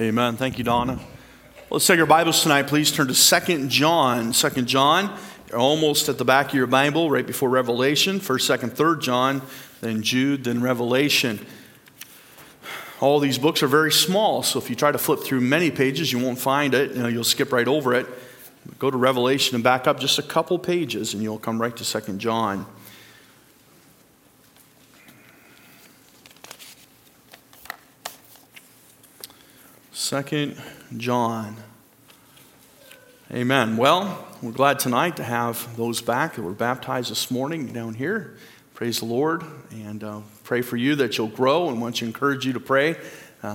Amen. Thank you, Donna. Let's take our Bibles tonight. Please turn to Second John. Second John, you're almost at the back of your Bible, right before Revelation. First, Second, Third John, then Jude, then Revelation. All these books are very small, so if you try to flip through many pages, you won't find it. You'll skip right over it. Go to Revelation and back up just a couple pages, and you'll come right to Second John. Second John. Amen. Well, we're glad tonight to have those back that were baptized this morning down here. Praise the Lord, and pray for you that you'll grow, and want to encourage you to pray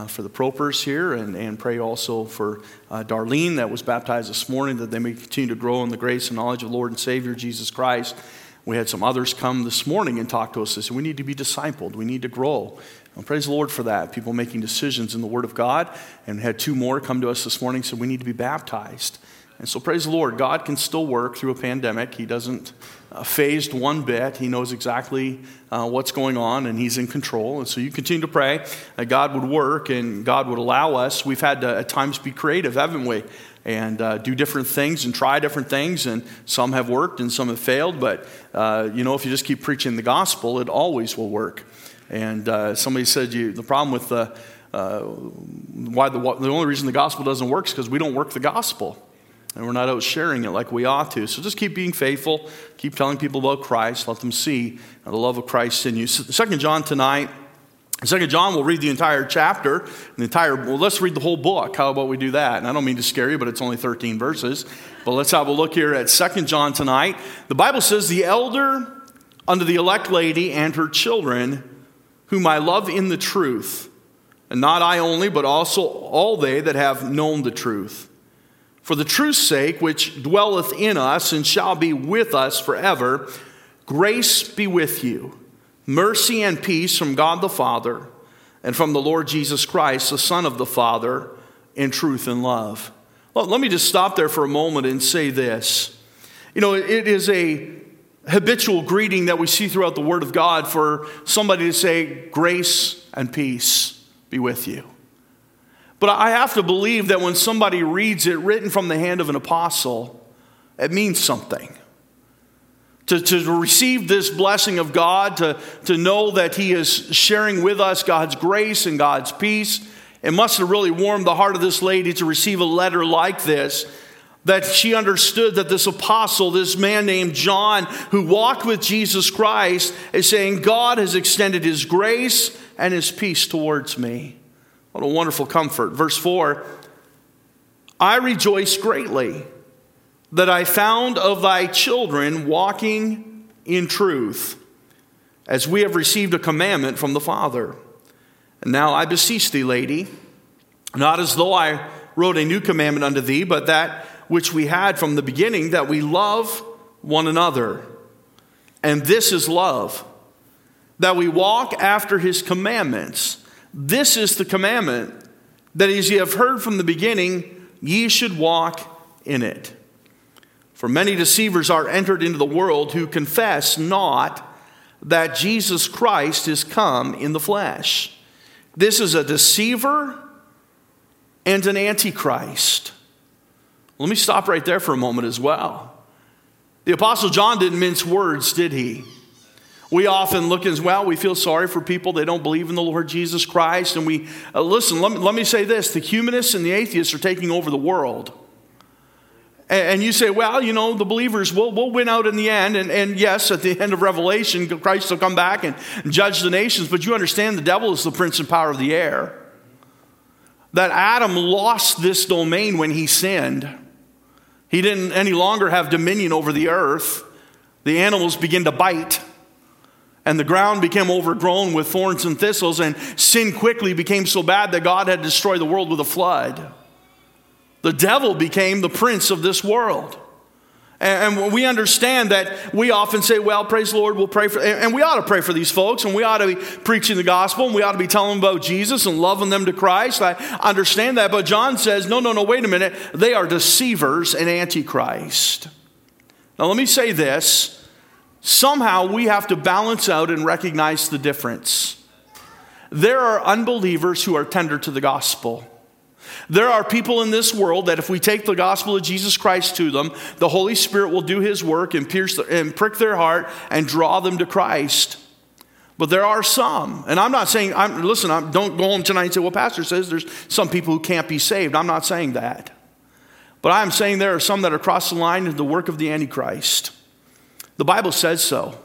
for the propers here, and pray also for Darlene that was baptized this morning, that they may continue to grow in the grace and knowledge of Lord and Savior Jesus Christ. We had some others come this morning and talk to us and say, we need to be discipled. We need to grow. And praise the Lord for that. People making decisions in the Word of God. And had two more come to us this morning and said, we need to be baptized. And so praise the Lord. God can still work through a pandemic. He doesn't phased one bit. He knows exactly what's going on, and he's in control. And so you continue to pray that God would work and God would allow us. We've had to at times be creative, haven't we? And do different things and try different things. And some have worked and some have failed. But, if you just keep preaching the gospel, it always will work. And somebody said the problem with the only reason the gospel doesn't work is because we don't work the gospel. And we're not out sharing it like we ought to. So just keep being faithful. Keep telling people about Christ. Let them see the love of Christ in you. 2 John tonight. 2 John, we'll read the entire chapter. Let's read the whole book. How about we do that? And I don't mean to scare you, but it's only 13 verses. But let's have a look here at 2 John tonight. The Bible says, the elder unto the elect lady and her children, whom I love in the truth. And not I only, but also all they that have known the truth. For the truth's sake, which dwelleth in us and shall be with us forever, grace be with you. Mercy and peace from God the Father and from the Lord Jesus Christ, the Son of the Father, in truth and love. Well, let me just stop there for a moment and say this. It is a habitual greeting that we see throughout the Word of God for somebody to say, grace and peace be with you. But I have to believe that when somebody reads it written from the hand of an apostle, it means something. To receive this blessing of God, to know that he is sharing with us God's grace and God's peace, it must have really warmed the heart of this lady to receive a letter like this, that she understood that this apostle, this man named John, who walked with Jesus Christ, is saying, God has extended his grace and his peace towards me. What a wonderful comfort. Verse 4, I rejoice greatly that I found of thy children walking in truth, as we have received a commandment from the Father. And now I beseech thee, lady, not as though I wrote a new commandment unto thee, but that which we had from the beginning, that we love one another. And this is love, that we walk after his commandments. This is the commandment, that as ye have heard from the beginning, ye should walk in it. For many deceivers are entered into the world, who confess not that Jesus Christ is come in the flesh. This is a deceiver and an antichrist. Let me stop right there for a moment as well. The Apostle John didn't mince words, did he? We often look as well, we feel sorry for people. They don't believe in the Lord Jesus Christ. And we, listen, let me say this. The humanists and the atheists are taking over the world. And you say, well, the believers will win out in the end. And yes, at the end of Revelation, Christ will come back and judge the nations. But you understand the devil is the prince and power of the air. That Adam lost this domain when he sinned. He didn't any longer have dominion over the earth. The animals begin to bite. And the ground became overgrown with thorns and thistles, and sin quickly became so bad that God had destroyed the world with a flood. The devil became the prince of this world. And we understand that we often say, well, praise the Lord, we'll pray for, and we ought to pray for these folks, and we ought to be preaching the gospel, and we ought to be telling them about Jesus and loving them to Christ. I understand that, but John says, no, wait a minute. They are deceivers and antichrist. Now let me say this. Somehow we have to balance out and recognize the difference. There are unbelievers who are tender to the gospel. There are people in this world that if we take the gospel of Jesus Christ to them, the Holy Spirit will do his work and prick their heart and draw them to Christ. But there are some, and I'm not saying, don't go home tonight and say, well, pastor says there's some people who can't be saved. I'm not saying that. But I'm saying there are some that are crossing the line in the work of the Antichrist. The Bible says so.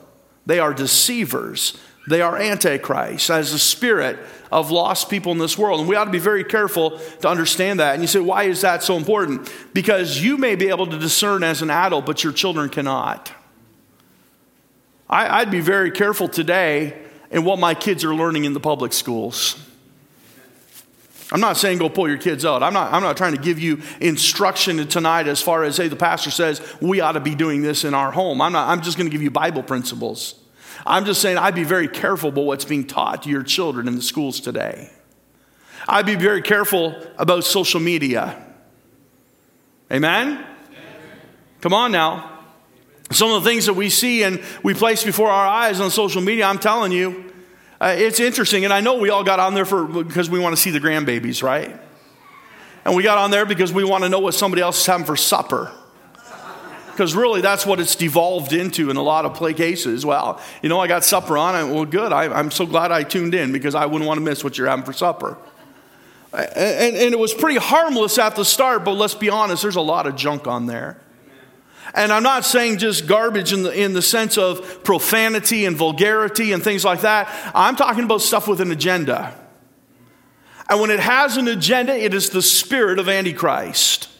They are deceivers. They are antichrists as the spirit of lost people in this world. And we ought to be very careful to understand that. And you say, why is that so important? Because you may be able to discern as an adult, but your children cannot. I'd be very careful today in what my kids are learning in the public schools. I'm not saying go pull your kids out. I'm not trying to give you instruction tonight as far as, hey, the pastor says we ought to be doing this in our home. I'm just going to give you Bible principles. I'm just saying I'd be very careful about what's being taught to your children in the schools today. I'd be very careful about social media. Amen? Amen. Come on now. Some of the things that we see and we place before our eyes on social media, I'm telling you, it's interesting. And I know we all got on there because we want to see the grandbabies, right? And we got on there because we want to know what somebody else is having for supper. Because really, that's what it's devolved into in a lot of cases. Well, you know, I got supper on. Well, good. I'm so glad I tuned in because I wouldn't want to miss what you're having for supper. And it was pretty harmless at the start, but let's be honest, there's a lot of junk on there. And I'm not saying just garbage in the sense of profanity and vulgarity and things like that. I'm talking about stuff with an agenda. And when it has an agenda, it is the spirit of Antichrist,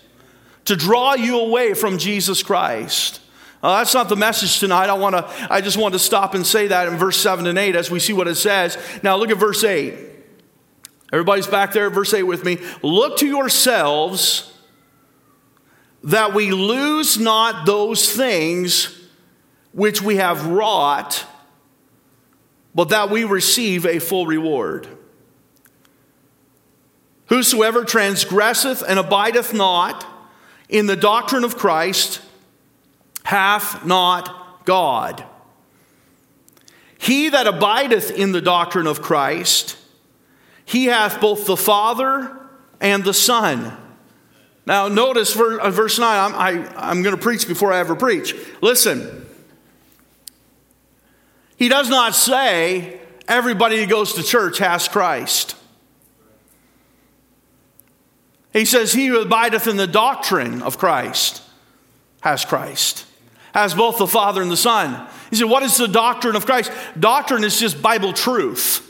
to draw you away from Jesus Christ. That's not the message tonight. I just want to stop and say that in verse 7 and 8 as we see what it says. Now look at verse 8. Everybody's back there, verse 8 with me. Look to yourselves that we lose not those things which we have wrought, but that we receive a full reward. Whosoever transgresseth and abideth not in the doctrine of Christ, hath not God. He that abideth in the doctrine of Christ, he hath both the Father and the Son. Now notice verse 9, I'm going to preach before I ever preach. Listen, he does not say everybody who goes to church has Christ. He says, he who abideth in the doctrine of Christ, has both the Father and the Son. He said, what is the doctrine of Christ? Doctrine is just Bible truth.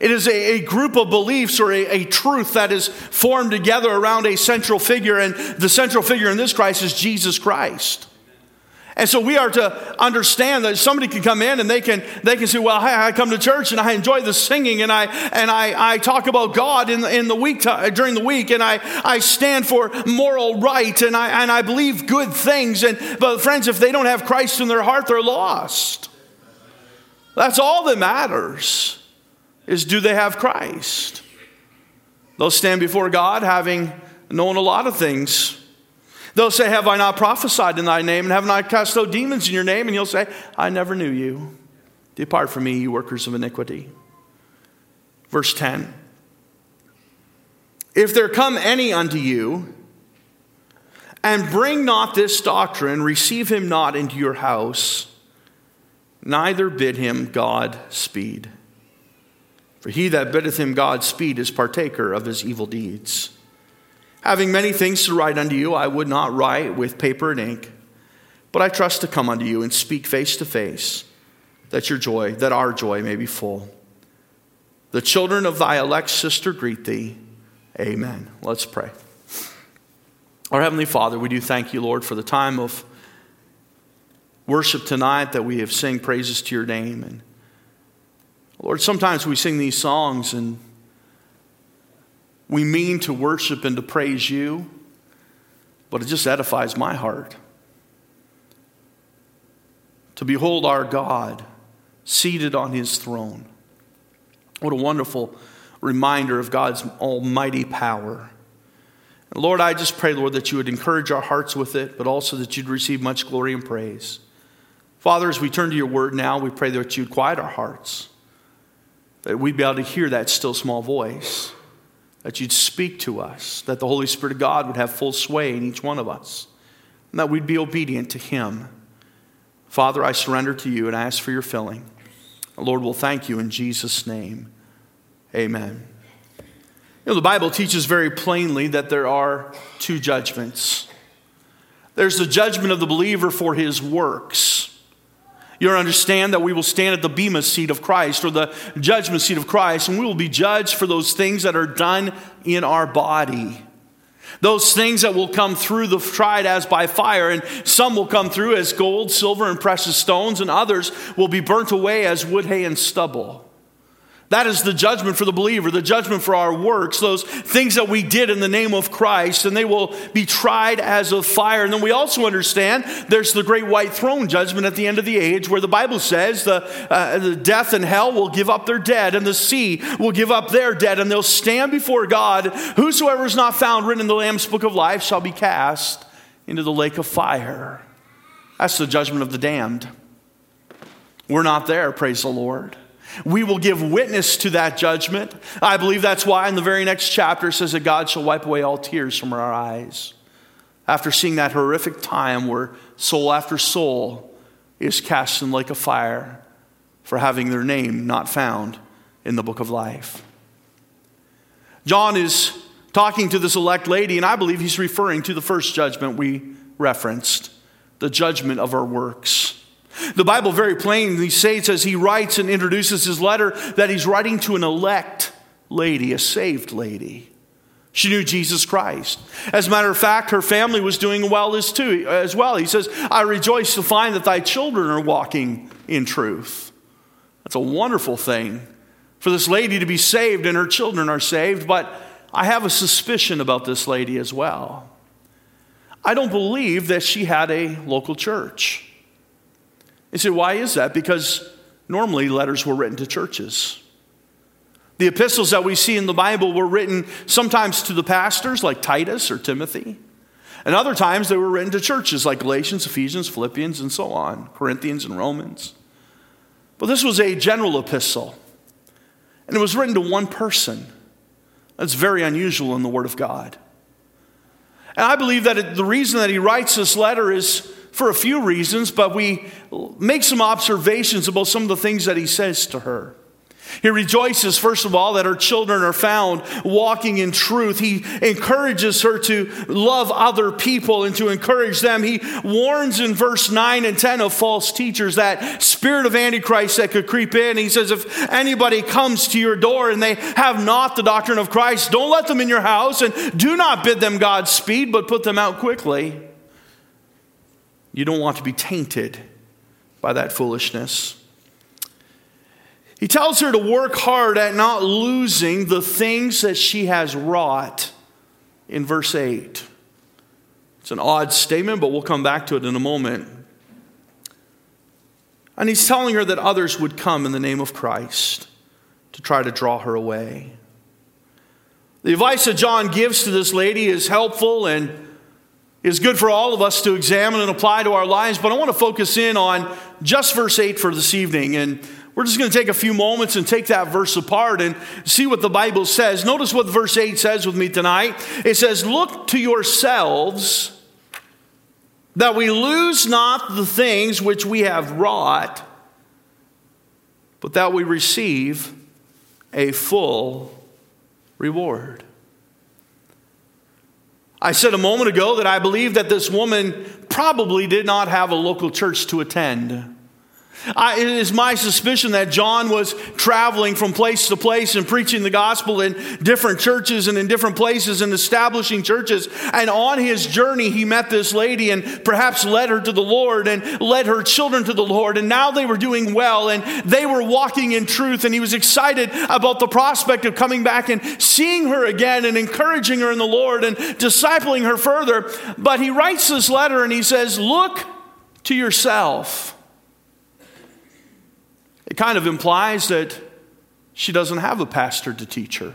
It is a group of beliefs or a truth that is formed together around a central figure. And the central figure in this Christ is Jesus Christ. And so we are to understand that somebody can come in and they can say, well, I come to church and I enjoy the singing and I talk about God during the week and I stand for moral right and I believe good things. But friends, if they don't have Christ in their heart, they're lost. That's all that matters is, do they have Christ? They'll stand before God having known a lot of things. They'll say, have I not prophesied in thy name? And have not cast out demons in your name? And he'll say, I never knew you. Depart from me, you workers of iniquity. Verse 10. If there come any unto you, and bring not this doctrine, receive him not into your house, neither bid him God speed. For he that biddeth him God speed is partaker of his evil deeds. Having many things to write unto you, I would not write with paper and ink, but I trust to come unto you and speak face to face, that our joy may be full. The children of thy elect sister greet thee. Amen. Let's pray. Our Heavenly Father, we do thank you, Lord, for the time of worship tonight that we have sang praises to your name. And Lord, sometimes we sing these songs and we mean to worship and to praise you, but it just edifies my heart to behold our God seated on his throne. What a wonderful reminder of God's almighty power. And Lord, I just pray, Lord, that you would encourage our hearts with it, but also that you'd receive much glory and praise. Father, as we turn to your word now, we pray that you'd quiet our hearts, that we'd be able to hear that still small voice. that you'd speak to us, that the Holy Spirit of God would have full sway in each one of us, and that we'd be obedient to him. Father, I surrender to you and I ask for your filling. Lord, we'll thank you in Jesus' name. Amen. You know, the Bible teaches very plainly that there are two judgments. There's the judgment of the believer for his works. You understand that we will stand at the bema seat of Christ, or the judgment seat of Christ, and we will be judged for those things that are done in our body. Those things that will come through the tried as by fire, and some will come through as gold, silver, and precious stones, and others will be burnt away as wood, hay, and stubble. That is the judgment for the believer, the judgment for our works, those things that we did in the name of Christ, and they will be tried as of fire. And then we also understand there's the great white throne judgment at the end of the age, where the Bible says the death and hell will give up their dead, and the sea will give up their dead, and they'll stand before God. Whosoever is not found written in the Lamb's book of life shall be cast into the lake of fire. That's the judgment of the damned. We're not there, praise the Lord. We will give witness to that judgment. I believe that's why in the very next chapter it says that God shall wipe away all tears from our eyes. After seeing that horrific time where soul after soul is cast in the lake of fire for having their name not found in the book of life. John is talking to this elect lady, and I believe he's referring to the first judgment we referenced, the judgment of our works. The Bible very plainly states, as he writes and introduces his letter, that he's writing to an elect lady, a saved lady. She knew Jesus Christ. As a matter of fact, her family was doing well as well. He says, I rejoice to find that thy children are walking in truth. That's a wonderful thing for this lady to be saved and her children are saved, but I have a suspicion about this lady as well. I don't believe that she had a local church. You say, why is that? Because normally letters were written to churches. The epistles that we see in the Bible were written sometimes to the pastors like Titus or Timothy. And other times they were written to churches like Galatians, Ephesians, Philippians, and so on. Corinthians and Romans. But this was a general epistle. And it was written to one person. That's very unusual in the Word of God. And I believe that the reason that he writes this letter is for a few reasons, but we make some observations about some of the things that he says to her. He rejoices, first of all, that her children are found walking in truth. He encourages her to love other people and to encourage them. He warns in verse 9 and 10 of false teachers, that spirit of Antichrist that could creep in. He says, if anybody comes to your door and they have not the doctrine of Christ, don't let them in your house, and do not bid them Godspeed, but put them out quickly. You don't want to be tainted by that foolishness. He tells her to work hard at not losing the things that she has wrought in verse 8. It's an odd statement, but we'll come back to it in a moment. And he's telling her that others would come in the name of Christ to try to draw her away. The advice that John gives to this lady is helpful and it's good for all of us to examine and apply to our lives, but I want to focus in on just verse 8 for this evening. And we're just going to take a few moments and take that verse apart and see what the Bible says. Notice what verse 8 says with me tonight. It says, look to yourselves that we lose not the things which we have wrought, but that we receive a full reward. I said a moment ago that I believe that this woman probably did not have a local church to attend. It is my suspicion that John was traveling from place to place and preaching the gospel in different churches and in different places and establishing churches. And on his journey, he met this lady and perhaps led her to the Lord and led her children to the Lord. And now they were doing well and they were walking in truth. And he was excited about the prospect of coming back and seeing her again and encouraging her in the Lord and discipling her further. But he writes this letter and he says, look to yourself. It kind of implies that she doesn't have a pastor to teach her.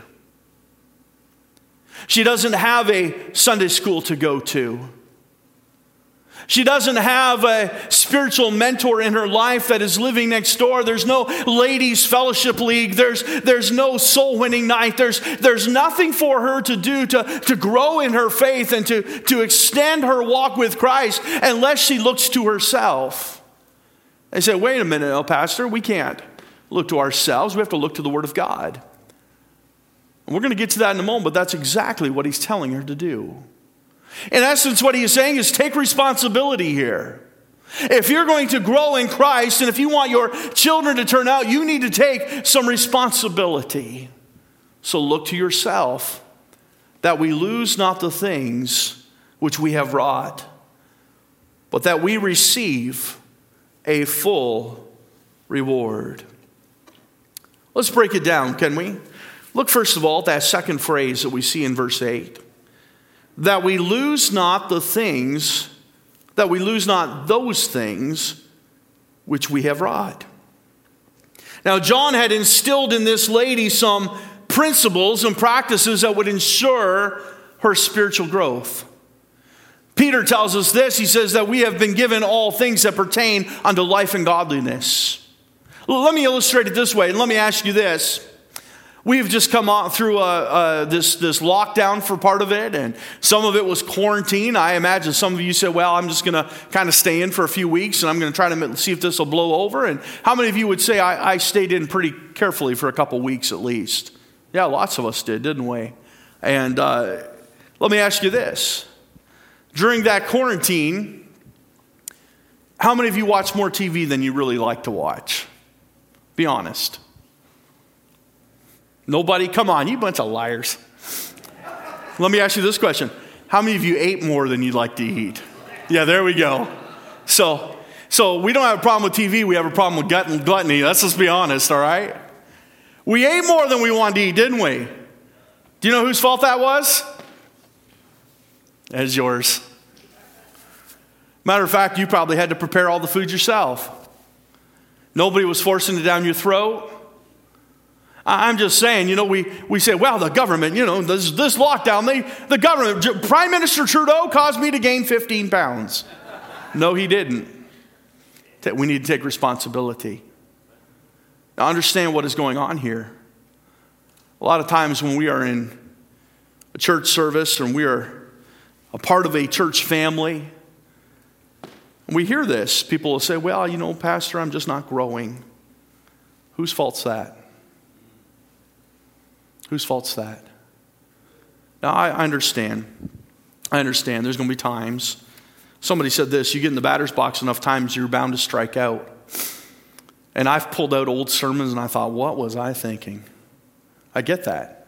She doesn't have a Sunday school to go to. She doesn't have a spiritual mentor in her life that is living next door. There's no ladies fellowship league. There's no soul winning night. There's nothing for her to do to grow in her faith and to extend her walk with Christ unless she looks to herself. They say, wait a minute, no, Pastor, we can't look to ourselves. We have to look to the Word of God. And we're going to get to that in a moment, but that's exactly what he's telling her to do. In essence, what he is saying is take responsibility here. If you're going to grow in Christ and if you want your children to turn out, you need to take some responsibility. So look to yourself that we lose not the things which we have wrought, but that we receive a full reward. Let's break it down, can we? Look first of all at that second phrase that we see in verse 8. That we lose not the things, that we lose not those things which we have wrought. Now, John had instilled in this lady some principles and practices that would ensure her spiritual growth. Peter tells us this. He says that we have been given all things that pertain unto life and godliness. Let me illustrate it this way, and let me ask you this. We've just come on through this lockdown for part of it, and some of it was quarantine. I imagine some of you said, well, I'm just going to kind of stay in for a few weeks, and I'm going to try to see if this will blow over. And how many of you would say, I stayed in pretty carefully for a couple weeks at least? Yeah, lots of us did, didn't we? And let me ask you this. During that quarantine, how many of you watched more TV than you really like to watch? Be honest. Nobody, come on, you bunch of liars. Let me ask you this question. How many of you ate more than you'd like to eat? Yeah, there we go. So we don't have a problem with TV, we have a problem with gluttony. Let's just be honest, all right? We ate more than we wanted to eat, didn't we? Do you know whose fault that was? That's yours. Matter of fact, you probably had to prepare all the food yourself. Nobody was forcing it down your throat. I'm just saying, we say, well, the government, this lockdown, the government, Prime Minister Trudeau caused me to gain 15 pounds. No, he didn't. We need to take responsibility. Now, understand what is going on here. A lot of times when we are in a church service and we are a part of a church family, we hear this. People will say, well, Pastor, I'm just not growing. Whose fault's that? Whose fault's that? Now, I understand. There's going to be times. Somebody said this, you get in the batter's box enough times, you're bound to strike out. And I've pulled out old sermons and I thought, what was I thinking? I get that.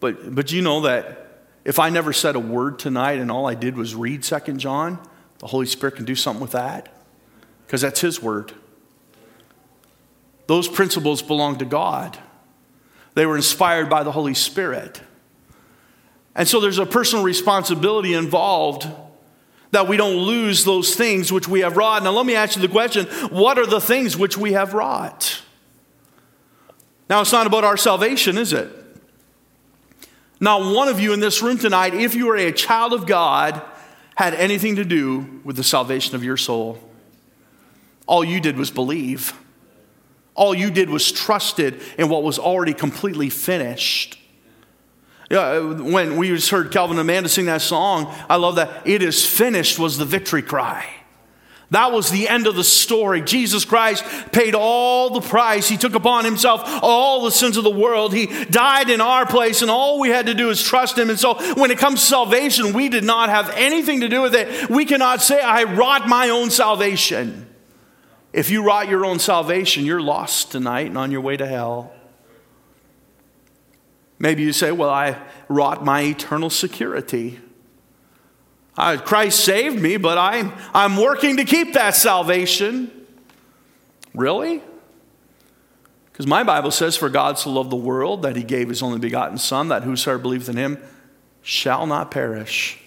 But you know that if I never said a word tonight and all I did was read 2 John, the Holy Spirit can do something with that. Because that's His word. Those principles belong to God. They were inspired by the Holy Spirit. And so there's a personal responsibility involved that we don't lose those things which we have wrought. Now let me ask you the question, what are the things which we have wrought? Now it's not about our salvation, is it? Not one of you in this room tonight, if you are a child of God, had anything to do with the salvation of your soul. All you did was believe. All you did was trusted in what was already completely finished. When we just heard Calvin and Amanda sing that song, I love that. It is finished was the victory cry. That was the end of the story. Jesus Christ paid all the price. He took upon Himself all the sins of the world. He died in our place, and all we had to do is trust Him. And so when it comes to salvation, we did not have anything to do with it. We cannot say, I wrought my own salvation. If you wrought your own salvation, you're lost tonight and on your way to hell. Maybe you say, well, I wrought my eternal security. Christ saved me, but I'm working to keep that salvation. Really? Because my Bible says, for God so loved the world that He gave His only begotten Son, that whosoever believeth in Him shall not perish,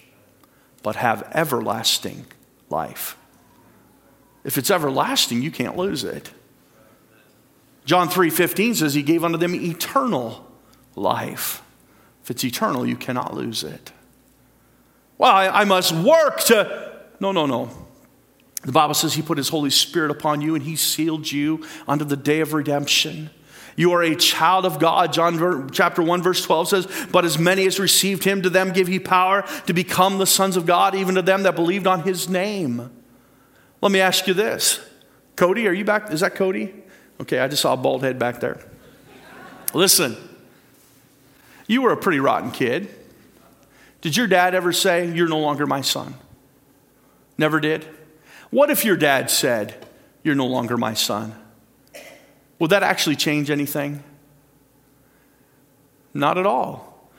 but have everlasting life. If it's everlasting, you can't lose it. John 3:15 says He gave unto them eternal life. If it's eternal, you cannot lose it. Well, I must work to... No. The Bible says he put his Holy Spirit upon you and he sealed you unto the day of redemption. You are a child of God. John chapter 1, verse 12 says, but as many as received him, to them give he power to become the sons of God, even to them that believed on his name. Let me ask you this. Cody, are you back? Is that Cody? Okay, I just saw a bald head back there. Listen, you were a pretty rotten kid. Did your dad ever say, you're no longer my son? Never did? What if your dad said, you're no longer my son? Would that actually change anything? Not at all.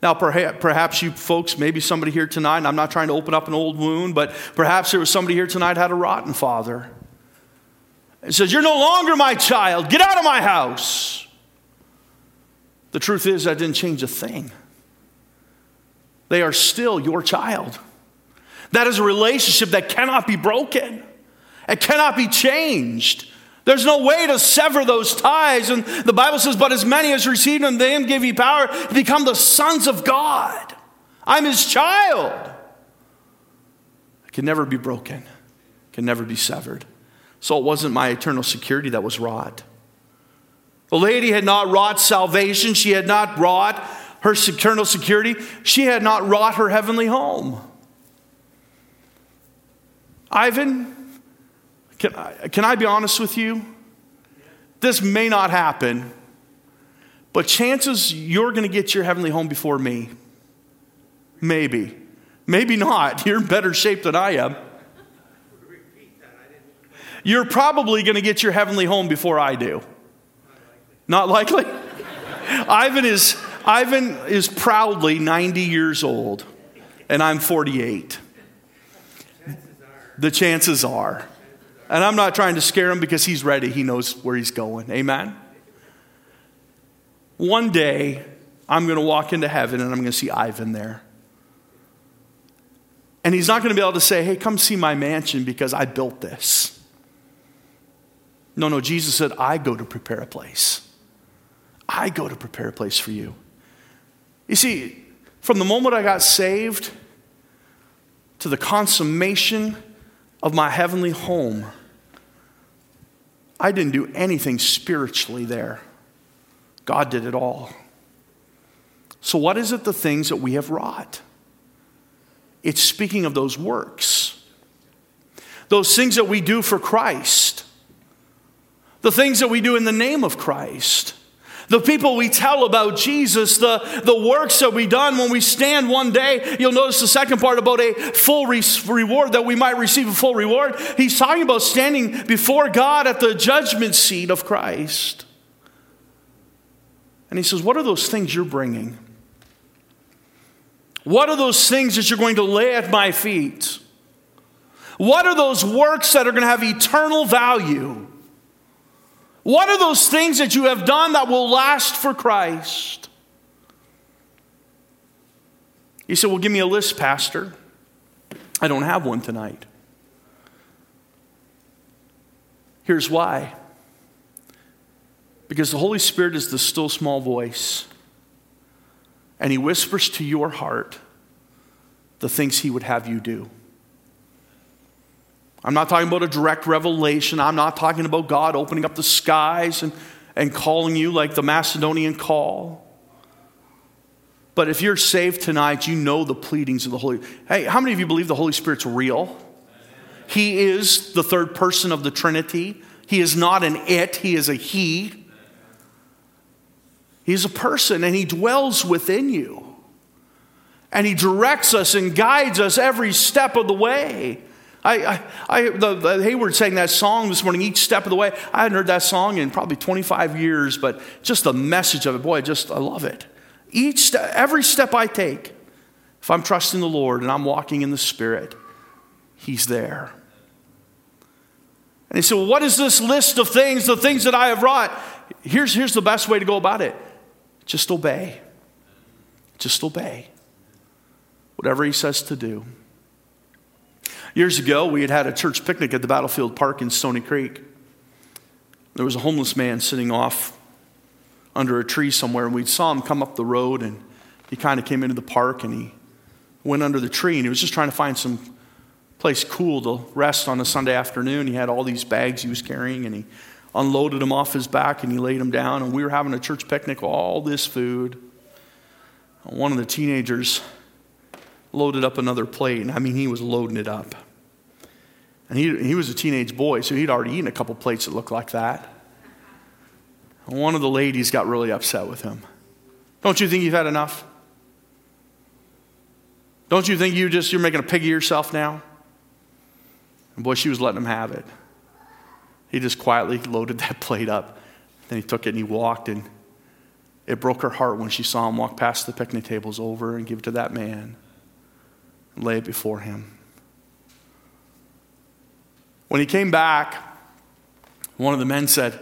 Now, perhaps you folks, maybe somebody here tonight, and I'm not trying to open up an old wound, but perhaps there was somebody here tonight had a rotten father. It says, you're no longer my child. Get out of my house. The truth is, that didn't change a thing. They are still your child. That is a relationship that cannot be broken. It cannot be changed. There's no way to sever those ties. And the Bible says, but as many as received him, to him give ye power to become the sons of God. I'm his child. It can never be broken. It can never be severed. So it wasn't my eternal security that was wrought. The lady had not wrought salvation. She had not wrought her eternal security. She had not wrought her heavenly home. Ivan, can I be honest with you? This may not happen, but chances you're going to get your heavenly home before me. Maybe. Maybe not. You're in better shape than I am. You're probably going to get your heavenly home before I do. Not likely? Ivan is proudly 90 years old, and I'm 48. The chances are. And I'm not trying to scare him because he's ready. He knows where he's going. Amen? One day, I'm going to walk into heaven and I'm going to see Ivan there. And he's not going to be able to say, hey, come see my mansion because I built this. No, Jesus said, I go to prepare a place. I go to prepare a place for you. You see, from the moment I got saved to the consummation of my heavenly home, I didn't do anything spiritually there. God did it all. So what is it, the things that we have wrought? It's speaking of those works. Those things that we do for Christ. The things that we do in the name of Christ. The people we tell about Jesus, the works that we done when we stand one day. You'll notice the second part about a full reward, that we might receive a full reward. He's talking about standing before God at the judgment seat of Christ. And he says, what are those things you're bringing? What are those things that you're going to lay at my feet? What are those works that are going to have eternal value? What are those things that you have done that will last for Christ? You say, well, give me a list, Pastor. I don't have one tonight. Here's why. Because the Holy Spirit is the still small voice. And he whispers to your heart the things he would have you do. I'm not talking about a direct revelation. I'm not talking about God opening up the skies and calling you like the Macedonian call. But if you're saved tonight, you know the pleadings of the Holy Spirit. Hey, how many of you believe the Holy Spirit's real? He is the third person of the Trinity. He is not an it. He is a he. He is a person and he dwells within you. And he directs us and guides us every step of the way. The Hayward sang that song this morning, Each Step of the Way. I hadn't heard that song in probably 25 years, but just the message of it, boy, I love it. Every step I take, if I'm trusting the Lord and I'm walking in the Spirit, he's there. And he said, well, what is this list of things, the things that I have wrought? Here's the best way to go about it. Just obey. Just obey. Whatever he says to do. Years ago, we had a church picnic at the Battlefield Park in Stony Creek. There was a homeless man sitting off under a tree somewhere, and we saw him come up the road, and he kind of came into the park, and he went under the tree, and he was just trying to find some place cool to rest on a Sunday afternoon. He had all these bags he was carrying, and he unloaded them off his back, and he laid them down, and we were having a church picnic, all this food. One of the teenagers loaded up another plate, and I mean, he was loading it up. And he was a teenage boy, so he'd already eaten a couple plates that looked like that. And one of the ladies got really upset with him. Don't you think you've had enough? Don't you think you're making a pig of yourself now? And boy, she was letting him have it. He just quietly loaded that plate up. Then he took it and he walked, and it broke her heart when she saw him walk past the picnic tables over and give it to that man and lay it before him. When he came back, one of the men said,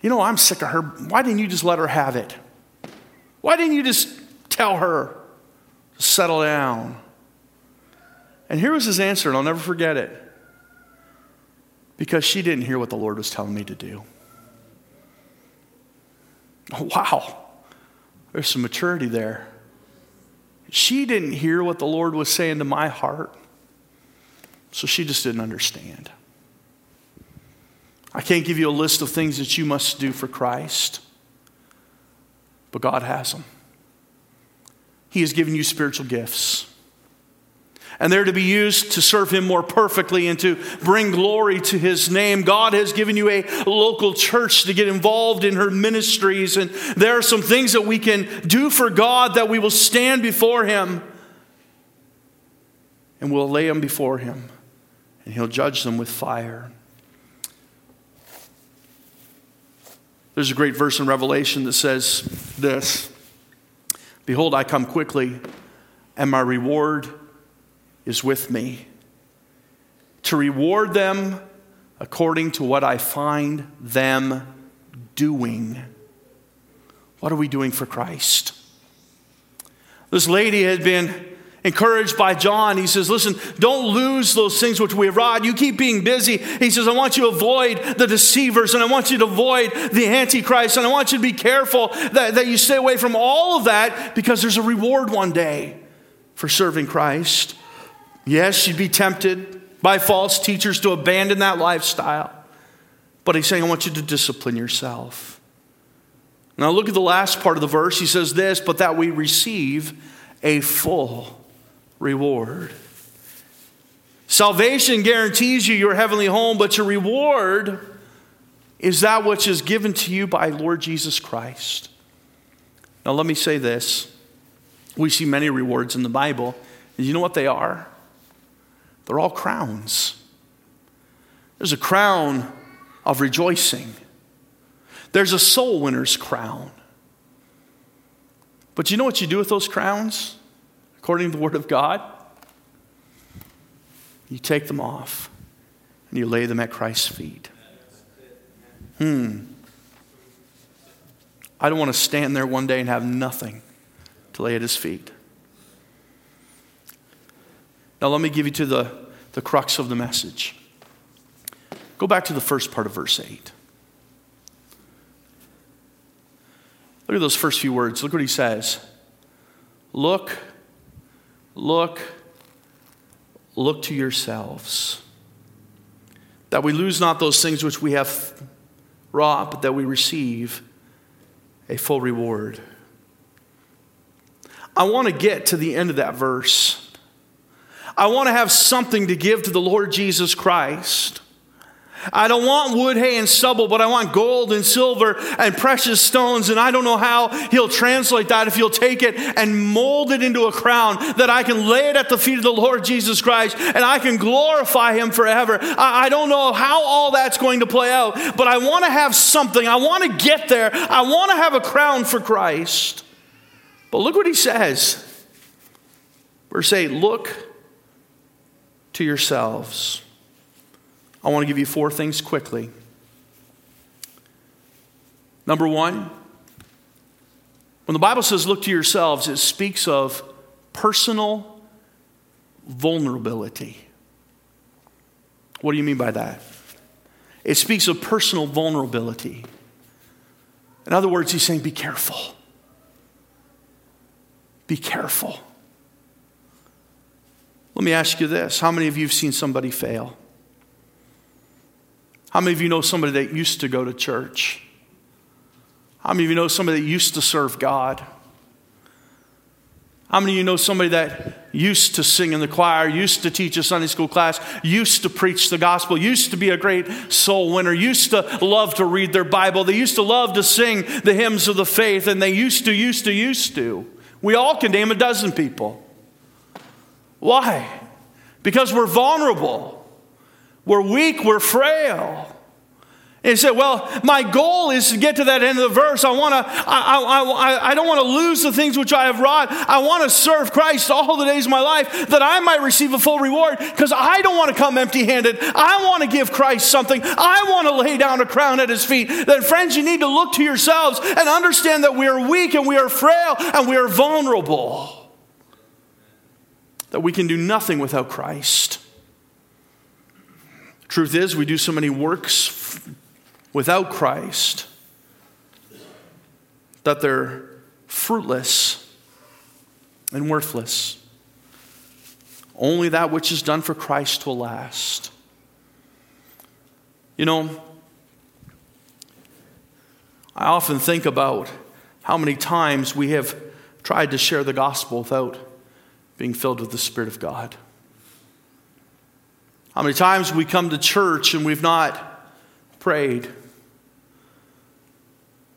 "You know, I'm sick of her. Why didn't you just let her have it? Why didn't you just tell her to settle down?" And here was his answer, and I'll never forget it. "Because she didn't hear what the Lord was telling me to do." Oh, wow. There's some maturity there. She didn't hear what the Lord was saying to my heart, so she just didn't understand. I can't give you a list of things that you must do for Christ, but God has them. He has given you spiritual gifts, and they're to be used to serve Him more perfectly and to bring glory to His name. God has given you a local church to get involved in her ministries, and there are some things that we can do for God that we will stand before Him, and we'll lay them before Him, and He'll judge them with fire. There's a great verse in Revelation that says this: "Behold, I come quickly, and my reward is with me, to reward them according to what I find them doing." What are we doing for Christ? This lady had been encouraged by John. He says, "Listen, don't lose those things which we have wrought. You keep being busy." He says, "I want you to avoid the deceivers, and I want you to avoid the Antichrist, and I want you to be careful that you stay away from all of that, because there's a reward one day for serving Christ." Yes, you'd be tempted by false teachers to abandon that lifestyle, but he's saying, "I want you to discipline yourself." Now look at the last part of the verse. He says this, "But that we receive a full reward." Salvation guarantees you your heavenly home, but your reward is that which is given to you by Lord Jesus Christ. Now let me say this. We see many rewards in the Bible, and you know what they are? They're all crowns. There's a crown of rejoicing. There's a soul winner's crown. But you know what you do with those crowns? According to the Word of God, you take them off and you lay them at Christ's feet. I don't want to stand there one day and have nothing to lay at His feet. Now let me give you to the crux of the message. Go back to the first part of verse 8. Look at those first few words. Look what he says. "Look, look, look to yourselves, that we lose not those things which we have wrought, but that we receive a full reward." I want to get to the end of that verse. I want to have something to give to the Lord Jesus Christ. I don't want wood, hay, and stubble, but I want gold and silver and precious stones. And I don't know how He'll translate that, if He'll take it and mold it into a crown, that I can lay it at the feet of the Lord Jesus Christ and I can glorify Him forever. I don't know how all that's going to play out, but I want to have something. I want to get there. I want to have a crown for Christ. But look what he says. Verse 8, "Look to yourselves." I want to give you four things quickly. Number one, when the Bible says look to yourselves, it speaks of personal vulnerability. What do you mean by that? It speaks of personal vulnerability. In other words, he's saying be careful. Be careful. Let me ask you this. How many of you have seen somebody fail? How many of you know somebody that used to go to church? How many of you know somebody that used to serve God? How many of you know somebody that used to sing in the choir, used to teach a Sunday school class, used to preach the gospel, used to be a great soul winner, used to love to read their Bible, they used to love to sing the hymns of the faith, and they used to. We all can name a dozen people. Why? Because we're vulnerable. We're weak. We're frail. And he said, well, my goal is to get to that end of the verse. I don't want to lose the things which I have wrought. I want to serve Christ all the days of my life that I might receive a full reward, because I don't want to come empty-handed. I want to give Christ something. I want to lay down a crown at his feet. Then, friends, you need to look to yourselves and understand that we are weak and we are frail and we are vulnerable. That we can do nothing without Christ. Truth is, we do so many works without Christ that they're fruitless and worthless. Only that which is done for Christ will last. You know, I often think about how many times we have tried to share the gospel without being filled with the Spirit of God. How many times we come to church and we've not prayed.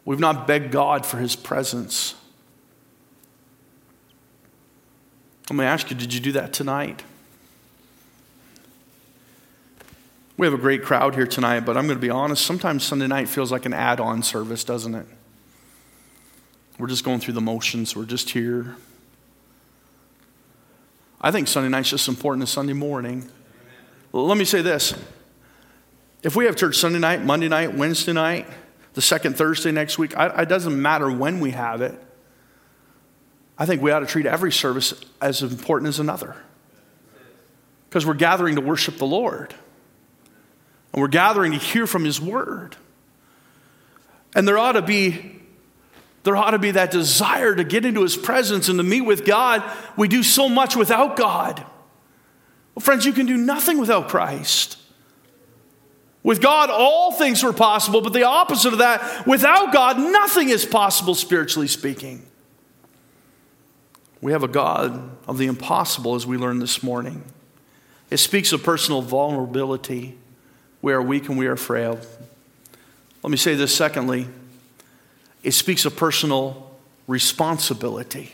We've not begged God for his presence. I'm going to ask you, did you do that tonight? We have a great crowd here tonight, but I'm going to be honest. Sometimes Sunday night feels like an add-on service, doesn't it? We're just going through the motions. We're just here. I think Sunday night's just as important as Sunday morning. Let me say this. If we have church Sunday night, Monday night, Wednesday night, the second Thursday next week, it doesn't matter when we have it. I think we ought to treat every service as important as another. Because we're gathering to worship the Lord. And we're gathering to hear from his word. And there ought to be that desire to get into his presence and to meet with God. We do so much without God. Well, friends, you can do nothing without Christ. With God, all things were possible, but the opposite of that, without God, nothing is possible, spiritually speaking. We have a God of the impossible, as we learned this morning. It speaks of personal vulnerability. We are weak and we are frail. Let me say this secondly. It speaks of personal responsibility.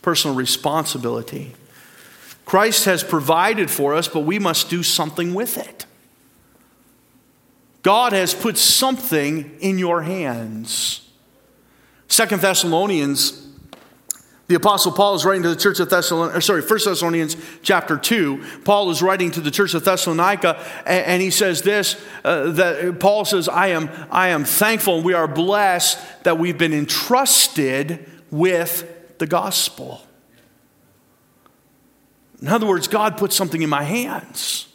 Personal responsibility. Christ has provided for us, but we must do something with it. God has put something in your hands. 2 Thessalonians, the Apostle Paul is writing to the church of Thessalonica, 1 Thessalonians chapter 2. Paul is writing to the church of Thessalonica, and he says this, that Paul says, I am thankful and we are blessed that we've been entrusted with the gospel. In other words, God put something in my hands.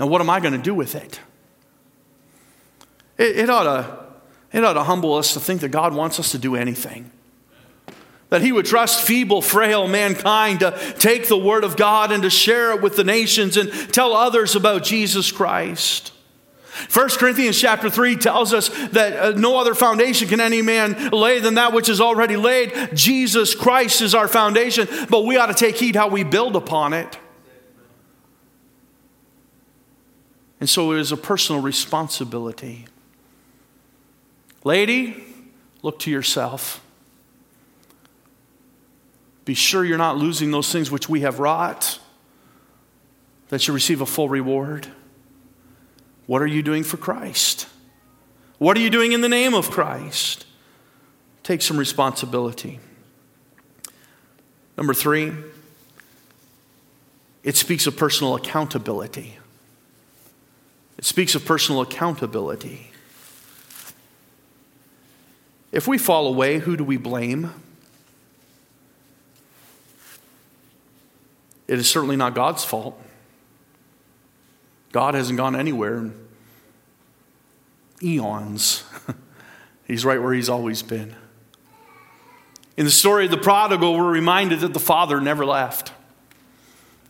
Now, what am I going to do with it? It ought to humble us to think that God wants us to do anything. That he would trust feeble, frail mankind to take the word of God and to share it with the nations and tell others about Jesus Christ. 1 Corinthians chapter 3 tells us that no other foundation can any man lay than that which is already laid. Jesus Christ is our foundation, but we ought to take heed how we build upon it. And so it is a personal responsibility. Lady, look to yourself. Be sure you're not losing those things which we have wrought, that you receive a full reward. What are you doing for Christ? What are you doing in the name of Christ? Take some responsibility. Number 3, it speaks of personal accountability. It speaks of personal accountability. If we fall away, who do we blame? It is certainly not God's fault. God hasn't gone anywhere in eons. He's right where he's always been. In the story of the prodigal, we're reminded that the father never left.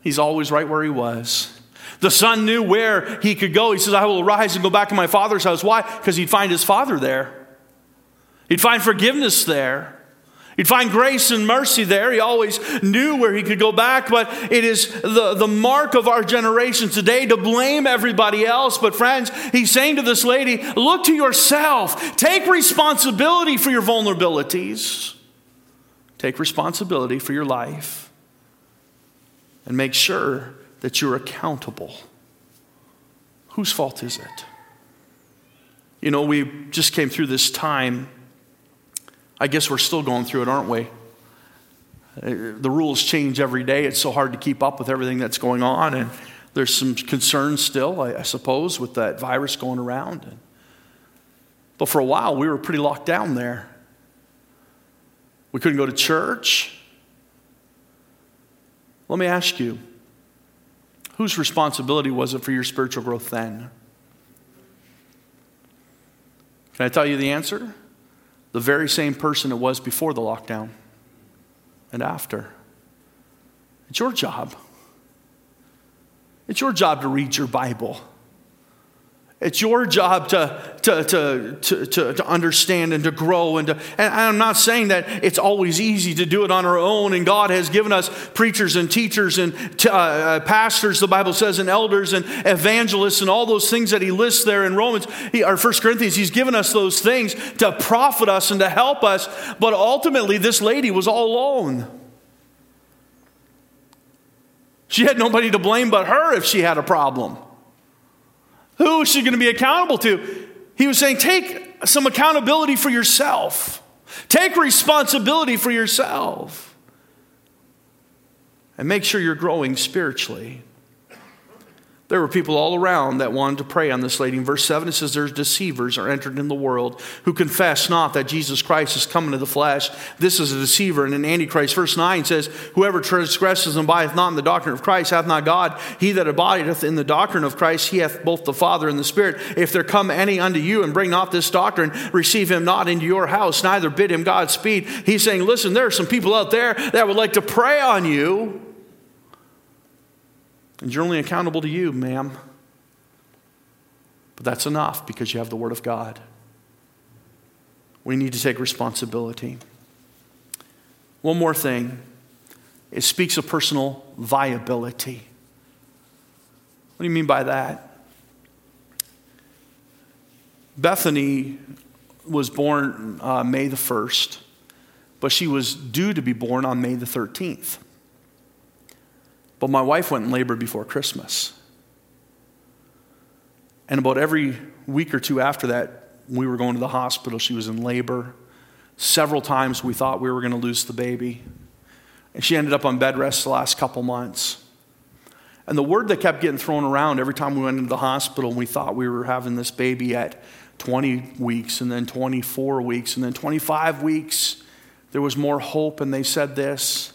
He's always right where he was. The son knew where he could go. He says, I will arise and go back to my father's house. Why? Because he'd find his father there. He'd find forgiveness there. He'd find grace and mercy there. He always knew where he could go back, but it is the mark of our generation today to blame everybody else. But friends, he's saying to this lady, look to yourself. Take responsibility for your vulnerabilities. Take responsibility for your life. And make sure that you're accountable. Whose fault is it? You know, we just came through this time. I guess we're still going through it, aren't we? The rules change every day. It's so hard to keep up with everything that's going on. And there's some concern still, I suppose, with that virus going around. But for a while, we were pretty locked down there. We couldn't go to church. Let me ask you, whose responsibility was it for your spiritual growth then? Can I tell you the answer? The very same person it was before the lockdown and after. It's your job. It's your job to read your Bible. It's your job to understand and to grow. And I'm not saying that it's always easy to do it on our own. And God has given us preachers and teachers and pastors, the Bible says, and elders and evangelists and all those things that he lists there in Romans or 1 Corinthians. He's given us those things to profit us and to help us. But ultimately, this lady was all alone. She had nobody to blame but her if she had a problem. Who is she going to be accountable to? He was saying, take some accountability for yourself. Take responsibility for yourself. And make sure you're growing spiritually. There were people all around that wanted to prey on this lady. In verse 7, it says, there's deceivers are entered in the world who confess not that Jesus Christ is come into the flesh. This is a deceiver and an antichrist. Verse 9 says, whoever transgresses and abideth not in the doctrine of Christ hath not God. He that abideth in the doctrine of Christ, he hath both the Father and the Spirit. If there come any unto you and bring not this doctrine, receive him not into your house, neither bid him Godspeed. He's saying, listen, there are some people out there that would like to prey on you. And you're only accountable to you, ma'am. But that's enough because you have the Word of God. We need to take responsibility. One more thing. It speaks of personal viability. What do you mean by that? Bethany was born May the 1st, but she was due to be born on May the 13th. But my wife went in labor before Christmas. And about every week or two after that, we were going to the hospital. She was in labor. Several times we thought we were going to lose the baby. And she ended up on bed rest the last couple months. And the word that kept getting thrown around every time we went into the hospital, and we thought we were having this baby at 20 weeks and then 24 weeks and then 25 weeks. There was more hope, and they said this.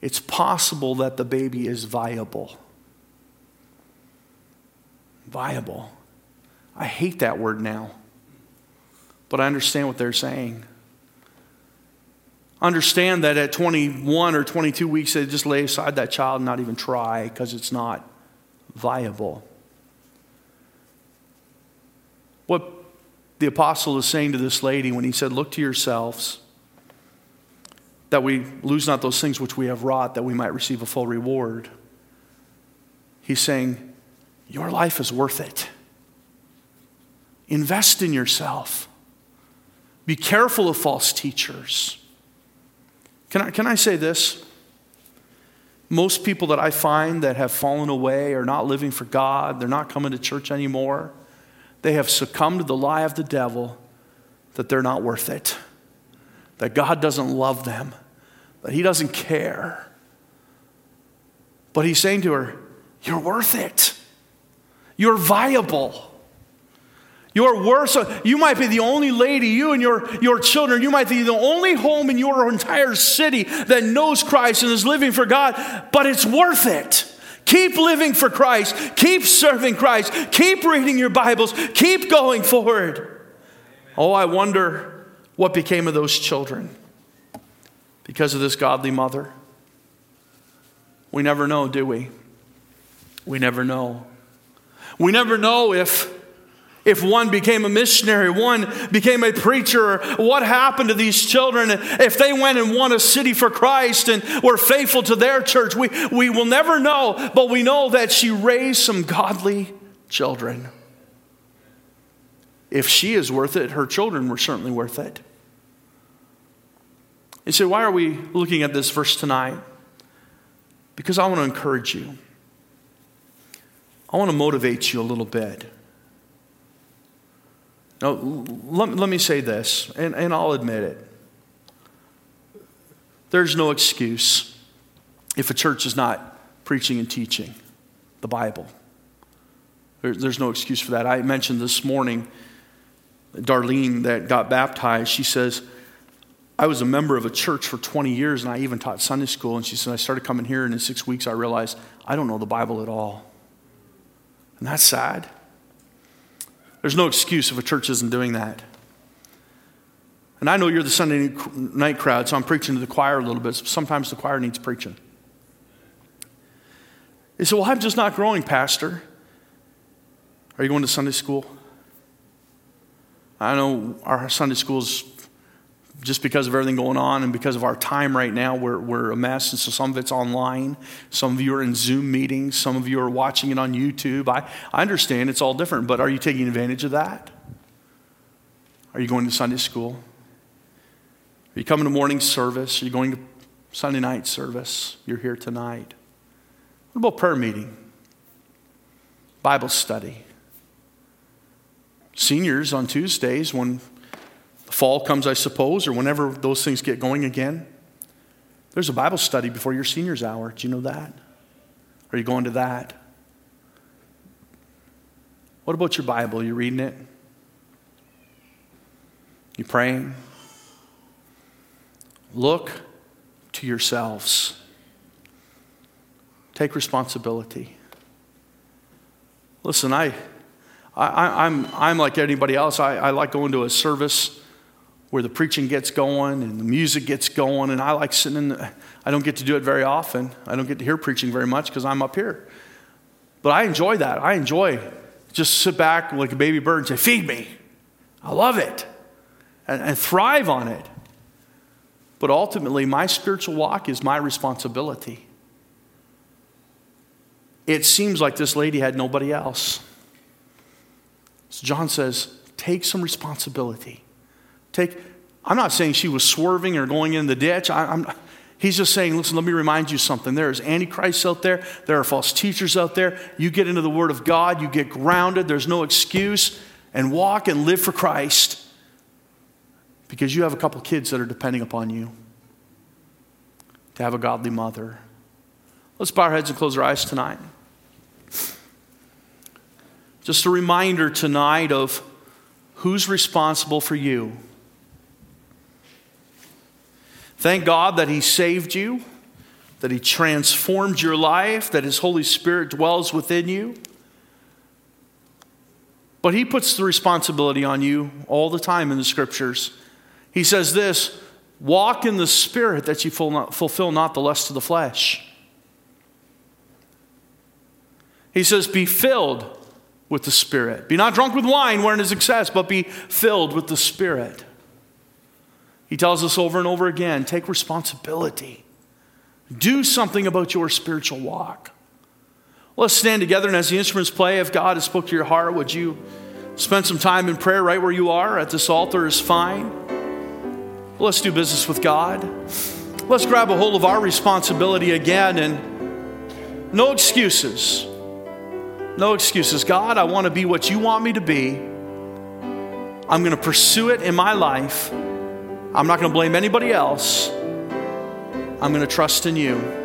It's possible that the baby is viable. Viable. I hate that word now, but I understand what they're saying. Understand that at 21 or 22 weeks, they just lay aside that child and not even try because it's not viable. What the apostle is saying to this lady when he said, look to yourselves, that we lose not those things which we have wrought, that we might receive a full reward. He's saying, your life is worth it. Invest in yourself. Be careful of false teachers. Can I say this? Most people that I find that have fallen away are not living for God. They're not coming to church anymore. They have succumbed to the lie of the devil that they're not worth it, that God doesn't love them, that he doesn't care. But he's saying to her, you're worth it. You're viable. You're worth it. You might be the only lady, you and your children, you might be the only home in your entire city that knows Christ and is living for God, but it's worth it. Keep living for Christ. Keep serving Christ. Keep reading your Bibles. Keep going forward. Amen. Oh, I wonder what became of those children because of this godly mother. We never know, do we? We never know. We never know if one became a missionary, one became a preacher, what happened to these children, if they went and won a city for Christ and were faithful to their church. We will never know, but we know that she raised some godly children. If she is worth it, her children were certainly worth it. You say, why are we looking at this verse tonight? Because I want to encourage you. I want to motivate you a little bit. Now, let me say this, and I'll admit it. There's no excuse if a church is not preaching and teaching the Bible. There's no excuse for that. I mentioned this morning, Darlene that got baptized, she says, I was a member of a church for 20 years, and I even taught Sunday school. And she said, I started coming here, and in 6 weeks I realized I don't know the Bible at all. And that's sad. There's no excuse if a church isn't doing that. And I know you're the Sunday night crowd, so I'm preaching to the choir a little bit. Sometimes the choir needs preaching. They say, well, I'm just not growing, Pastor. Are you going to Sunday school? I know our Sunday school's, just because of everything going on and because of our time right now, we're a mess. And so some of it's online. Some of you are in Zoom meetings. Some of you are watching it on YouTube. I understand it's all different, but are you taking advantage of that? Are you going to Sunday school? Are you coming to morning service? Are you going to Sunday night service? You're here tonight. What about prayer meeting? Bible study? Seniors on Tuesdays when fall comes, I suppose, or whenever those things get going again. There's a Bible study before your seniors hour. Do you know that? Are you going to that? What about your Bible? Are you reading it? You praying? Look to yourselves. Take responsibility. Listen, I'm like anybody else. I like going to a service where the preaching gets going and the music gets going, and I like sitting in the, I don't get to do it very often. I don't get to hear preaching very much because I'm up here. But I enjoy that. I enjoy just sit back like a baby bird and say, feed me. I love it. And thrive on it. But ultimately, my spiritual walk is my responsibility. It seems like this lady had nobody else. So John says, take some responsibility. I'm not saying she was swerving or going in the ditch. He's just saying, listen, let me remind you something. There is Antichrist out there. There are false teachers out there. You get into the Word of God. You get grounded. There's no excuse. And walk and live for Christ. Because you have a couple kids that are depending upon you to have a godly mother. Let's bow our heads and close our eyes tonight. Just a reminder tonight of who's responsible for you. Thank God that He saved you, that He transformed your life, that His Holy Spirit dwells within you. But He puts the responsibility on you all the time in the Scriptures. He says this, walk in the Spirit that you fulfill not the lust of the flesh. He says, be filled with the Spirit. Be not drunk with wine wherein is excess, but be filled with the Spirit. He tells us over and over again, take responsibility. Do something about your spiritual walk. Let's stand together, and as the instruments play, if God has spoke to your heart, would you spend some time in prayer right where you are? At this altar is fine. Let's do business with God. Let's grab a hold of our responsibility again, and no excuses. No excuses. God, I want to be what you want me to be. I'm going to pursue it in my life. I'm not going to blame anybody else. I'm going to trust in you.